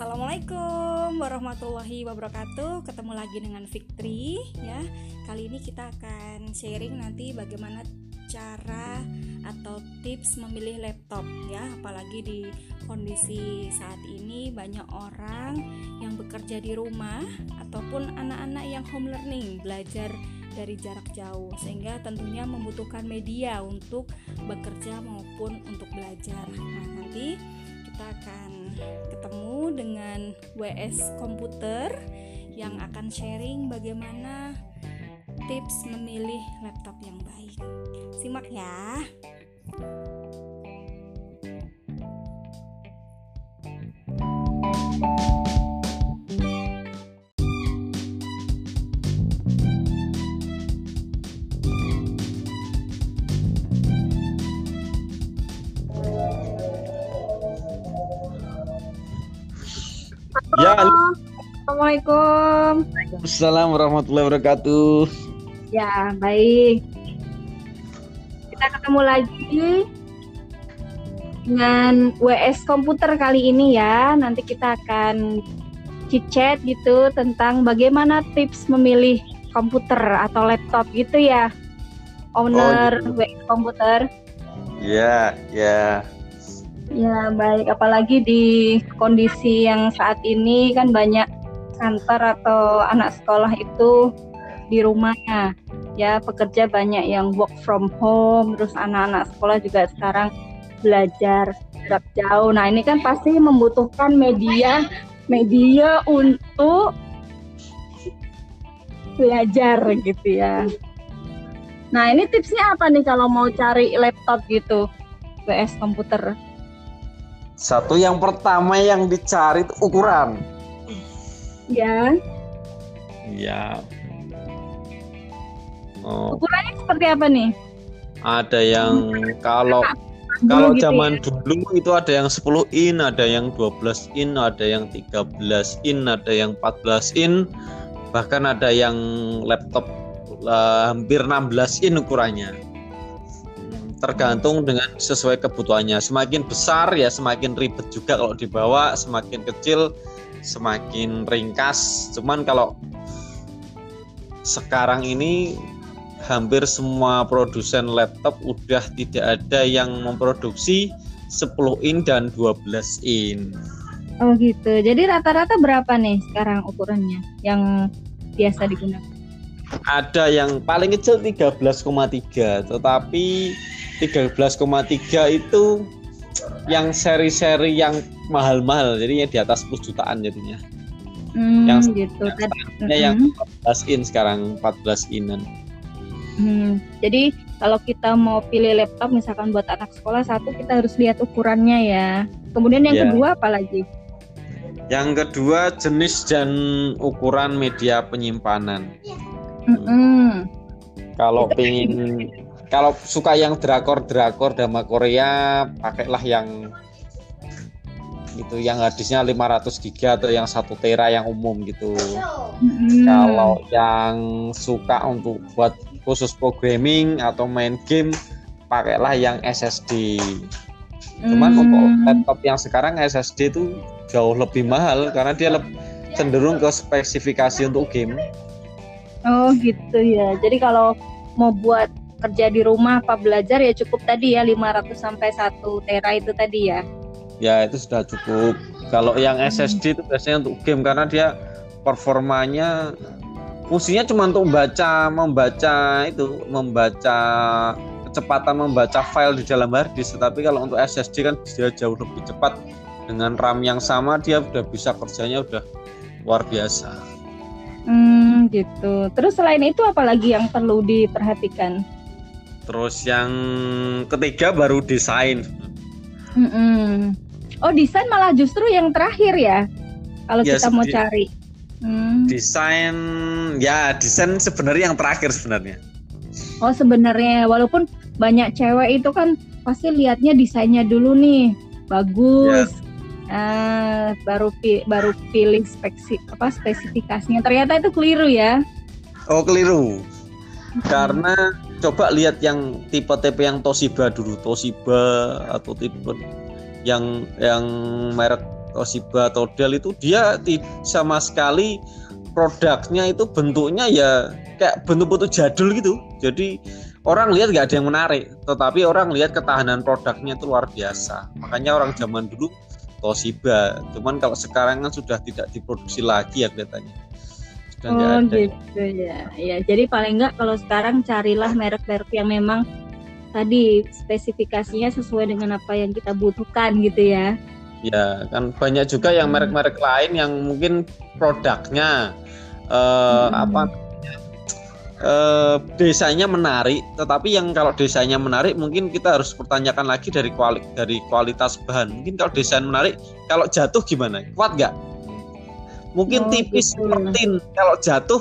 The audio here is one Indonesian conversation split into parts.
Assalamualaikum warahmatullahi wabarakatuh. Ketemu lagi dengan Fitri ya. Kali ini kita akan sharing nanti bagaimana cara atau tips memilih laptop ya. Apalagi di kondisi saat ini banyak orang yang bekerja di rumah ataupun anak-anak yang home learning, belajar dari jarak jauh, sehingga tentunya membutuhkan media untuk bekerja maupun untuk belajar. Nah, nanti kita akan ketemu dengan WS Computer yang akan sharing bagaimana tips memilih laptop yang baik. Simak ya. Ya, Assalamualaikum. Waalaikumsalam warahmatullahi wabarakatuh. Ya, baik. Kita ketemu lagi dengan WS Computer kali ini ya. Nanti kita akan chit-chat gitu tentang bagaimana tips memilih komputer atau laptop gitu ya. Owner gitu. WS Computer. Ya. Ya baik, apalagi di kondisi yang saat ini kan banyak kantor atau anak sekolah itu di rumahnya ya, pekerja banyak yang work from home, terus anak-anak sekolah juga sekarang belajar jarak jauh. Nah ini kan pasti membutuhkan media untuk belajar gitu ya. Nah ini tipsnya apa nih kalau mau cari laptop gitu WS Computer? Satu, yang pertama yang dicari itu ukuran. Ya. Oh. Ukurannya seperti apa nih? Ada yang kalau gitu zaman ya? Dulu itu ada yang 10 in, ada yang 12 in, ada yang 13 in, ada yang 14 in, bahkan ada yang laptop hampir 16 in ukurannya. Tergantung dengan sesuai kebutuhannya. Semakin besar ya semakin ribet juga kalau dibawa, semakin kecil semakin ringkas. Cuman kalau sekarang ini hampir semua produsen laptop udah tidak ada yang memproduksi 10 in dan 12 in. Oh gitu. Jadi rata-rata berapa nih sekarang ukurannya yang biasa digunakan? Ada yang paling kecil 13,3, tetapi 13,3 itu yang seri-seri yang mahal-mahal, jadinya di atas 10 jutaan jadinya. Yang gitu. Yang 14 in sekarang, 14 inan. Jadi kalau kita mau pilih laptop misalkan buat anak sekolah, satu kita harus lihat ukurannya ya. Kemudian yang kedua apa lagi? Yang kedua jenis dan ukuran media penyimpanan. Kalau pengin, kalau suka yang drakor drama Korea, pakailah yang itu yang harddisknya 500 GB atau yang 1 tera yang umum gitu. Kalau yang suka untuk buat khusus programming atau main game, pakailah yang SSD. Cuman untuk laptop yang sekarang SSD itu jauh lebih mahal karena dia cenderung ke spesifikasi untuk game. Oh gitu ya. Jadi kalau mau buat kerja di rumah apa belajar ya cukup tadi ya 500 sampai 1 tera itu tadi ya. Ya itu sudah cukup. Kalau yang SSD itu biasanya untuk game karena dia performanya fungsinya cuma untuk membaca kecepatan membaca file di dalam harddisk. Tapi kalau untuk SSD kan dia jauh lebih cepat, dengan RAM yang sama dia udah bisa kerjanya udah luar biasa. Gitu. Terus selain itu apalagi yang perlu diperhatikan? Terus yang ketiga baru desain. Oh desain malah justru yang terakhir ya kalau ya, kita mau cari. Desain sebenarnya yang terakhir sebenarnya. Oh sebenarnya walaupun banyak cewek itu kan pasti lihatnya desainnya dulu nih bagus. Ya. Baru pilih spesifikasinya. Ternyata itu keliru ya? Oh keliru. Karena coba lihat yang tipe yang Toshiba dulu, Toshiba atau tipe yang merek Toshiba atau Dell itu dia sama sekali produknya itu bentuknya ya kayak bentuk-bentuk jadul gitu. Jadi orang lihat nggak ada yang menarik, tetapi orang lihat ketahanan produknya itu luar biasa. Makanya orang zaman dulu Toshiba, cuman kalau sekarang kan sudah tidak diproduksi lagi ya kelihatannya. Sudah nggak ada. Gitu ya. Jadi paling nggak kalau sekarang carilah merek-merek yang memang tadi spesifikasinya sesuai dengan apa yang kita butuhkan gitu ya. Ya kan banyak juga yang merek-merek lain yang mungkin produknya desainnya menarik, tetapi yang kalau desainnya menarik mungkin kita harus pertanyakan lagi dari kualitas bahan. Mungkin kalau desain menarik, kalau jatuh gimana? Kuat nggak? Mungkin tipis seperti kalau jatuh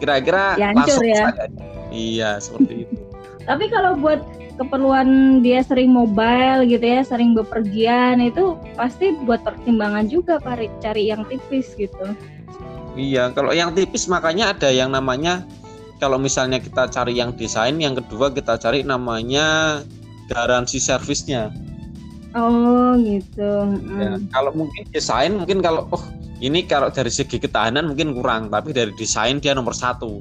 kira-kira ya, langsung ya. Iya seperti itu. Tapi kalau buat keperluan dia sering mobile gitu ya, sering bepergian, itu pasti buat pertimbangan juga cari yang tipis gitu. Iya, kalau yang tipis makanya ada yang namanya, kalau misalnya kita cari yang desain, yang kedua kita cari namanya garansi servisnya. Oh gitu ya. Kalau mungkin desain, mungkin kalau ini kalau dari segi ketahanan mungkin kurang, tapi dari desain dia nomor satu.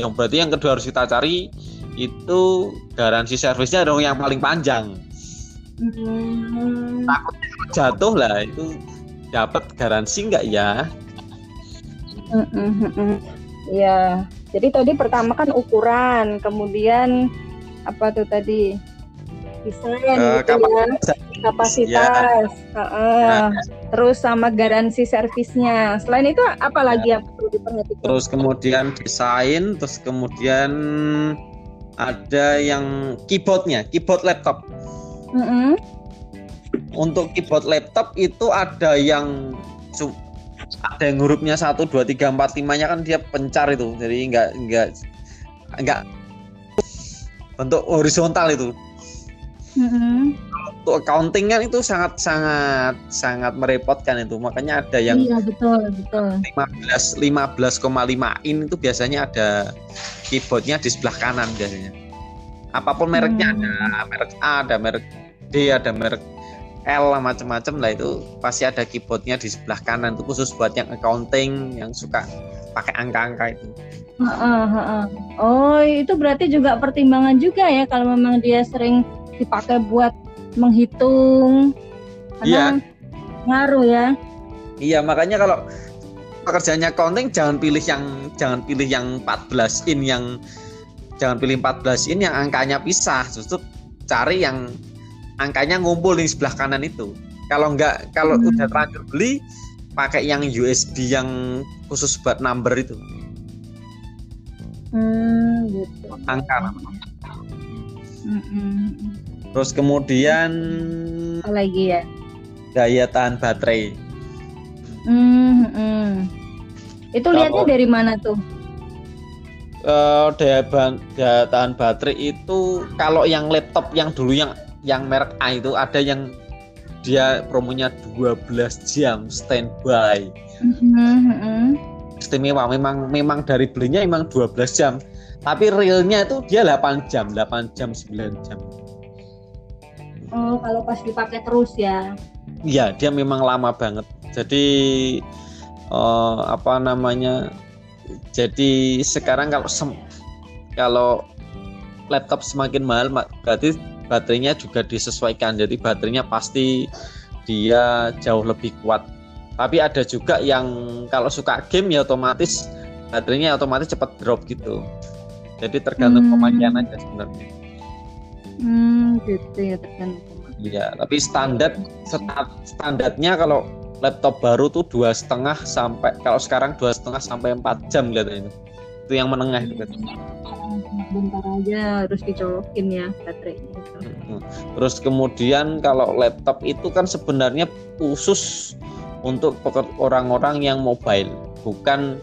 Yang berarti yang kedua harus kita cari itu garansi servisnya dong yang paling panjang. Takutnya jatuh lah itu dapat garansi nggak ya? Ya, jadi tadi pertama kan ukuran, kemudian apa tuh tadi desain, kapasitas, terus sama garansi servisnya. Selain itu apa lagi yang perlu diperhatikan? Terus kemudian desain, terus kemudian ada yang keyboard laptop. Untuk keyboard laptop itu ada yang hurufnya 1, 2, 3, 4, 5 nya kan dia pencar itu, jadi enggak bentuk horizontal itu. Untuk accounting kan itu sangat merepotkan itu, makanya ada yang iya, betul. 15,5 in itu biasanya ada keyboardnya di sebelah kanan biasanya. Apapun mereknya, ada merek A, ada merek D, ada merek L, macam-macam lah itu pasti ada keyboardnya di sebelah kanan. Itu khusus buat yang accounting yang suka pakai angka-angka itu. Oh, itu berarti juga pertimbangan juga ya kalau memang dia sering dipakai buat menghitung. Karena ngaruh ya. Iya, makanya kalau pekerjaannya accounting jangan pilih yang 14 in yang jangan pilih 14 in yang angkanya pisah, justru cari yang angkanya ngumpul di sebelah kanan itu. Kalau udah terlanjur beli, pakai yang USB yang khusus buat number itu. Gitu. Angka. Terus kemudian lagi ya. Daya tahan baterai. Itu lihatnya dari mana tuh? Daya tahan baterai itu kalau yang laptop yang dulu yang merek A itu ada yang dia promonya 12 jam standby. Istimewa, memang dari belinya memang 12 jam. Tapi realnya itu dia 8 jam, 9 jam. Oh, kalau pas dipakai terus ya. Iya, dia memang lama banget. Jadi jadi sekarang kalau laptop semakin mahal berarti baterainya juga disesuaikan. Jadi baterainya pasti dia jauh lebih kuat. Tapi ada juga yang kalau suka game ya otomatis baterainya cepat drop gitu. Jadi tergantung pemakaian aja sebenarnya. Gitu ya, tergantung. Iya, tapi standarnya kalau laptop baru tuh 2,5 sampai kalau sekarang 2,5 sampai 4 jam katanya. Itu yang menengah itu katanya. Bentar aja harus dicolokin ya baterainya. Gitu. Terus kemudian kalau laptop itu kan sebenarnya khusus untuk orang-orang yang mobile, bukan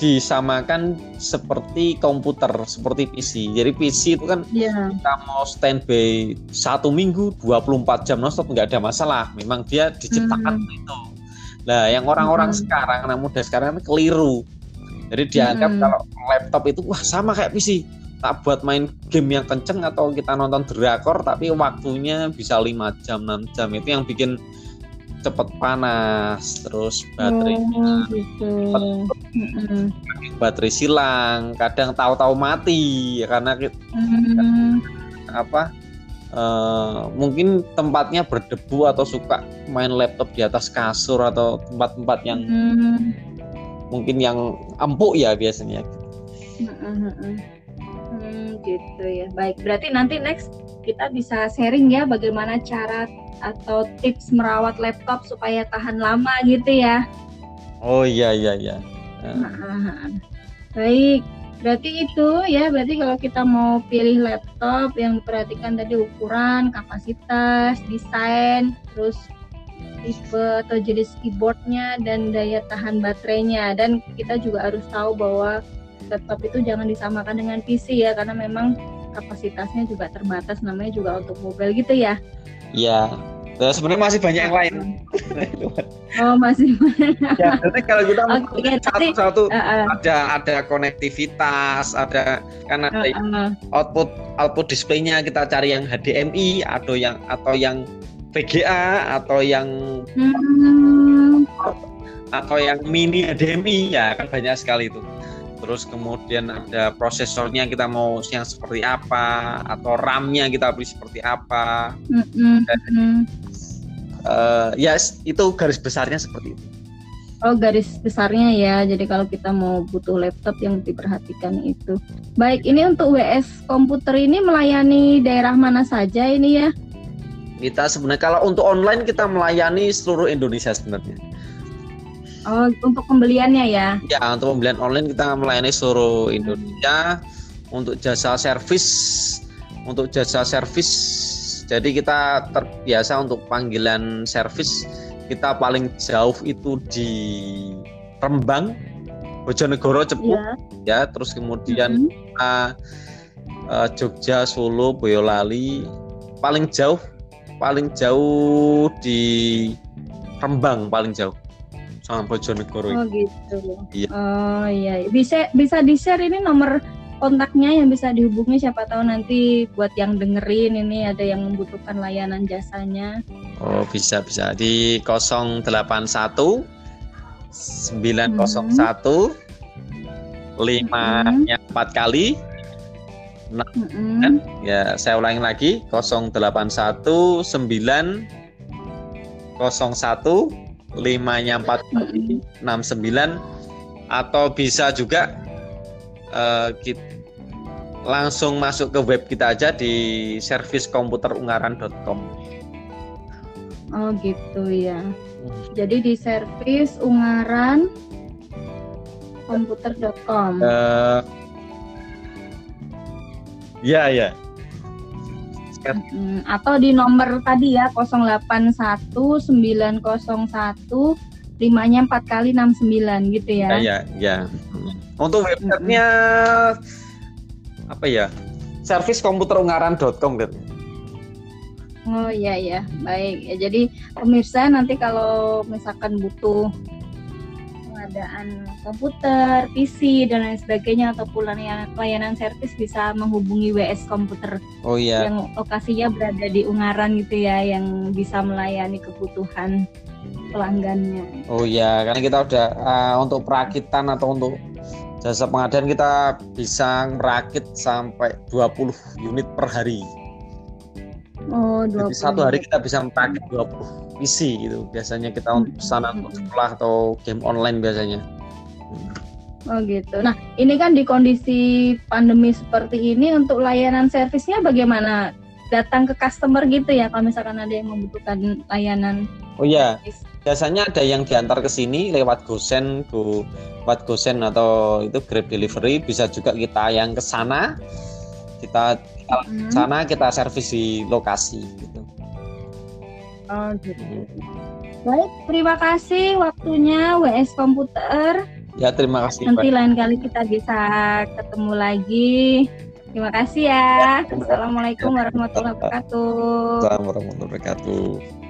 disamakan seperti komputer, seperti PC. Jadi PC itu kan kita mau standby 1 minggu 24 jam nonstop nggak ada masalah. Memang dia diciptakan itu. Nah, yang orang-orang sekarang, anak muda sekarang keliru. Jadi dianggap kalau laptop itu sama kayak PC. tak buat main game yang kenceng atau kita nonton drakor tapi waktunya bisa 5 jam, 6 jam. Itu yang bikin cepat panas, terus baterainya gitu. Baterai silang, kadang tahu-tahu mati karena mungkin tempatnya berdebu atau suka main laptop di atas kasur atau tempat-tempat yang mungkin yang empuk ya biasanya. Gitu ya. Baik, berarti nanti next kita bisa sharing ya bagaimana cara atau tips merawat laptop supaya tahan lama gitu ya. Oh iya. Baik, berarti itu ya, berarti kalau kita mau pilih laptop yang diperhatikan tadi ukuran, kapasitas, desain, terus tipe atau jenis keyboardnya dan daya tahan baterainya. Dan kita juga harus tahu bahwa laptop itu jangan disamakan dengan PC ya, karena memang kapasitasnya juga terbatas, namanya juga untuk mobile gitu ya. Iya, sebenarnya masih banyak yang lain. Oh masih. Ya, jadi kalau kita satu-satu ada konektivitas, ada kan ada output displaynya, kita cari yang HDMI atau yang VGA atau yang mini HDMI ya, kan banyak sekali itu. Terus kemudian ada prosesornya, kita mau yang seperti apa, atau RAM-nya kita beli seperti apa. Itu garis besarnya seperti itu. Oh, garis besarnya ya. Jadi kalau kita mau butuh laptop yang diperhatikan itu. Baik, ini untuk WS Komputer ini melayani daerah mana saja ini ya? Kita sebenarnya kalau untuk online kita melayani seluruh Indonesia sebenarnya. Oh, untuk pembeliannya ya? Ya, untuk pembelian online kita melayani seluruh Indonesia. Untuk jasa servis, jadi kita terbiasa untuk panggilan servis. Kita paling jauh itu di Rembang, Bojonegoro, Cepu. Ya, terus kemudian Jogja, Solo, Boyolali. Paling jauh di Rembang, paling jauh. Sama Bojonegoro. Oh gitu. Iya. Oh iya, bisa di-share ini nomor kontaknya yang bisa dihubungi, siapa tahu nanti buat yang dengerin ini ada yang membutuhkan layanan jasanya. Oh, bisa di 081 901 5-nya 4 kali. Nah, ya saya ulangi lagi 081 901 5-nya 4 kali 69, atau bisa juga kita langsung masuk ke web kita aja di serviskomputerungaran.com. Oh gitu ya. Jadi di serviskomputerungaran.com. Ya. Atau di nomor tadi ya 081 901 5-nya 4 kali 69 gitu ya. Iya. Untuk websitenya apa ya? serviskomputerungaran.com gitu. Oh iya. Baik. Ya, jadi pemirsa nanti kalau misalkan butuh pengadaan komputer, PC dan lain sebagainya ataupun layanan servis, bisa menghubungi WS Komputer. Oh iya. Yang lokasinya berada di Ungaran gitu ya, yang bisa melayani kebutuhan pelanggannya. Oh iya, karena kita udah untuk perakitan atau untuk jasa pengadaan kita bisa merakit sampai 20 unit per hari. Oh, 20. Jadi satu hari kita bisa merakit 20 PC gitu, biasanya kita untuk pesanan untuk sekolah atau game online biasanya. Oh gitu. Nah, ini kan di kondisi pandemi seperti ini untuk layanan servisnya bagaimana? Datang ke customer gitu ya, kalau misalkan ada yang membutuhkan layanan. Oh iya. Biasanya ada yang diantar ke sini lewat gosen atau itu Grab delivery, bisa juga kita yang ke sana. Kita servis di lokasi gitu. Oh, gitu. Baik, terima kasih waktunya WS Komputer. Ya, terima kasih. Nanti lain kali kita bisa ketemu lagi. Terima kasih ya. Assalamualaikum warahmatullahi wabarakatuh. Assalamualaikum warahmatullahi wabarakatuh.